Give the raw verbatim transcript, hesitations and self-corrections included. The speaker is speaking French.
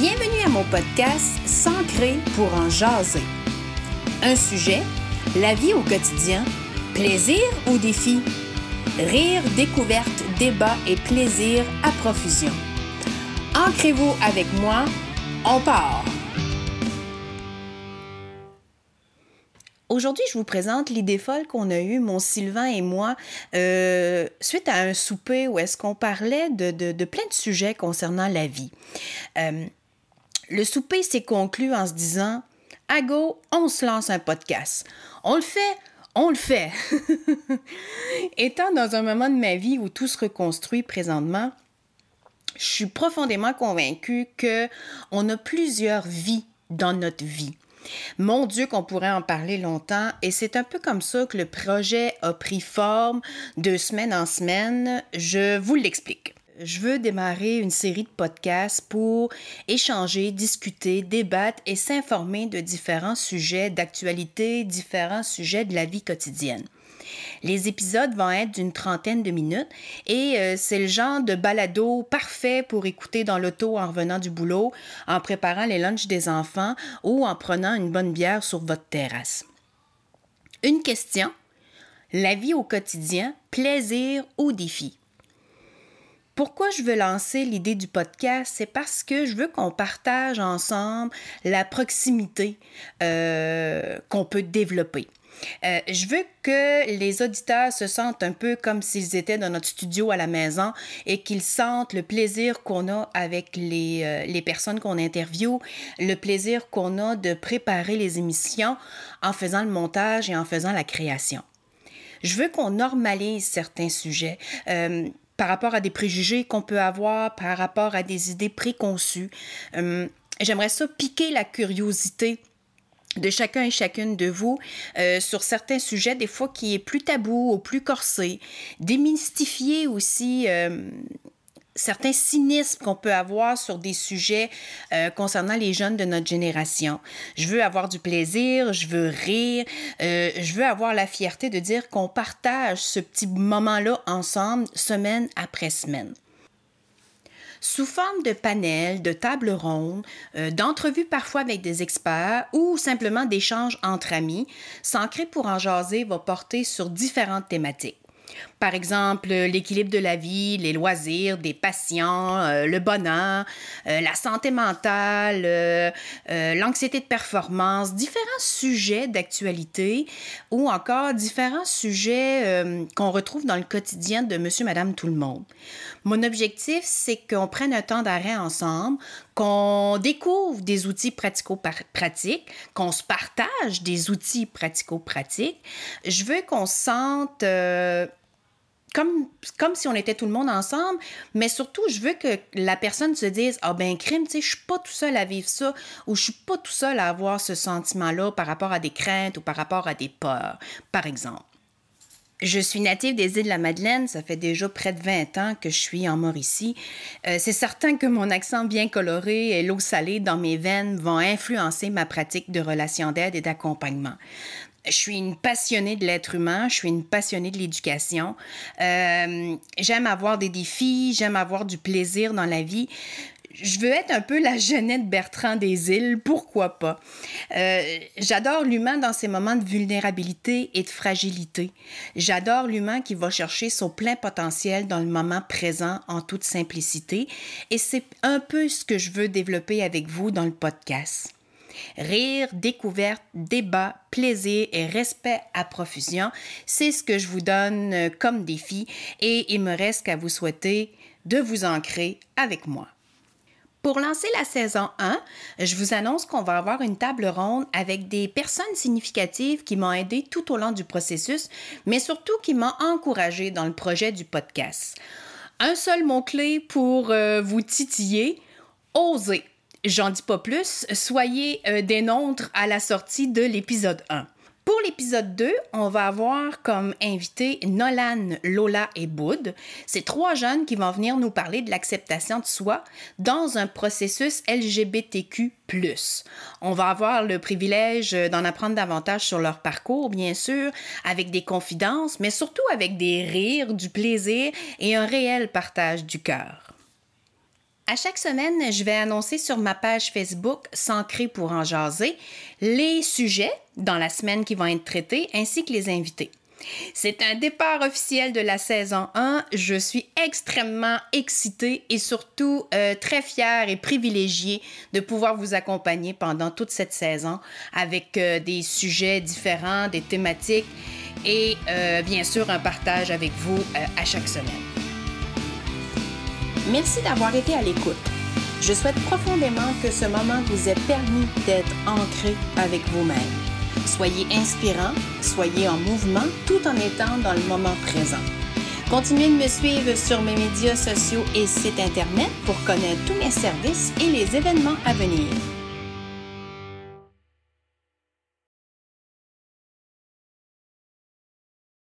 Bienvenue à mon podcast « S'ancrer pour en jaser ». Un sujet, la vie au quotidien, plaisir ou défi? Rire, découverte, débat et plaisir à profusion. Ancrez-vous avec moi, on part! Aujourd'hui, je vous présente l'idée folle qu'on a eue, mon Sylvain et moi, euh, suite à un souper où est-ce qu'on parlait de, de, de plein de sujets concernant la vie. Euh, le souper s'est conclu en se disant « À go, on se lance un podcast. On le fait, on le fait! » Étant dans un moment de ma vie où tout se reconstruit présentement, je suis profondément convaincue qu'on a plusieurs vies dans notre vie. Mon Dieu, qu'on pourrait en parler longtemps, et c'est un peu comme ça que le projet a pris forme de semaine en semaine. Je vous l'explique. Je veux démarrer une série de podcasts pour échanger, discuter, débattre et s'informer de différents sujets d'actualité, différents sujets de la vie quotidienne. Les épisodes vont être d'une trentaine de minutes et euh, c'est le genre de balado parfait pour écouter dans l'auto en revenant du boulot, en préparant les lunchs des enfants ou en prenant une bonne bière sur votre terrasse. Une question, la vie au quotidien, plaisir ou défi? Pourquoi je veux lancer l'idée du podcast, c'est parce que je veux qu'on partage ensemble la proximité euh, qu'on peut développer. Euh, je veux que les auditeurs se sentent un peu comme s'ils étaient dans notre studio à la maison et qu'ils sentent le plaisir qu'on a avec les, euh, les personnes qu'on interviewe, le plaisir qu'on a de préparer les émissions en faisant le montage et en faisant la création. Je veux qu'on normalise certains sujets euh, par rapport à des préjugés qu'on peut avoir, par rapport à des idées préconçues. Euh, j'aimerais ça piquer la curiosité de chacun et chacune de vous euh, sur certains sujets, des fois qui est plus tabou ou plus corsé, démystifier aussi euh, certains cynismes qu'on peut avoir sur des sujets euh, concernant les jeunes de notre génération. Je veux avoir du plaisir, je veux rire, euh, je veux avoir la fierté de dire qu'on partage ce petit moment-là ensemble, semaine après semaine. Sous forme de panels, de tables rondes, euh, d'entrevues parfois avec des experts ou simplement d'échanges entre amis, S'ancrer pour en jaser va porter sur différentes thématiques. Par exemple, l'équilibre de la vie, les loisirs, des passions, euh, le bonheur, euh, la santé mentale, euh, euh, l'anxiété de performance, différents sujets d'actualité ou encore différents sujets euh, qu'on retrouve dans le quotidien de monsieur, madame, tout le monde. Mon objectif, c'est qu'on prenne un temps d'arrêt ensemble, qu'on découvre des outils pratico-pratiques, qu'on se partage des outils pratico-pratiques. Je veux qu'on se sente... Euh, Comme, comme si on était tout le monde ensemble, mais surtout, je veux que la personne se dise « Ah ben, crime, tu sais, je suis pas tout seul à vivre ça » ou « Je suis pas tout seul à avoir ce sentiment-là par rapport à des craintes ou par rapport à des peurs, par exemple. » Je suis native des Îles-de-la-Madeleine, ça fait déjà près de vingt ans que je suis en Mauricie. Euh, c'est certain que mon accent bien coloré et l'eau salée dans mes veines vont influencer ma pratique de relations d'aide et d'accompagnement. Je suis une passionnée de l'être humain, je suis une passionnée de l'éducation. Euh, j'aime avoir des défis, j'aime avoir du plaisir dans la vie. Je veux être un peu la Jeannette Bertrand des îles, pourquoi pas? Euh, j'adore l'humain dans ses moments de vulnérabilité et de fragilité. J'adore l'humain qui va chercher son plein potentiel dans le moment présent en toute simplicité. Et c'est un peu ce que je veux développer avec vous dans le podcast. Rire, découverte, débat, plaisir et respect à profusion, c'est ce que je vous donne comme défi et il me reste qu'à vous souhaiter de vous ancrer avec moi. Pour lancer la saison un, je vous annonce qu'on va avoir une table ronde avec des personnes significatives qui m'ont aidé tout au long du processus, mais surtout qui m'ont encouragé dans le projet du podcast. Un seul mot-clé pour euh, vous titiller, osez! J'en dis pas plus, soyez euh, des nôtres à la sortie de l'épisode un. Pour l'épisode deux, on va avoir comme invités Nolan, Lola et Boud. Ces trois jeunes qui vont venir nous parler de l'acceptation de soi dans un processus L G B T Q plus. On va avoir le privilège d'en apprendre davantage sur leur parcours, bien sûr, avec des confidences, mais surtout avec des rires, du plaisir et un réel partage du cœur. À chaque semaine, je vais annoncer sur ma page Facebook « S'ancrer pour en jaser » les sujets dans la semaine qui vont être traités, ainsi que les invités. C'est un départ officiel de la saison un. Je suis extrêmement excitée et surtout euh, très fière et privilégiée de pouvoir vous accompagner pendant toute cette saison avec euh, des sujets différents, des thématiques et euh, bien sûr un partage avec vous euh, à chaque semaine. Merci d'avoir été à l'écoute. Je souhaite profondément que ce moment vous ait permis d'être ancré avec vous-même. Soyez inspirant, soyez en mouvement tout en étant dans le moment présent. Continuez de me suivre sur mes médias sociaux et sites Internet pour connaître tous mes services et les événements à venir.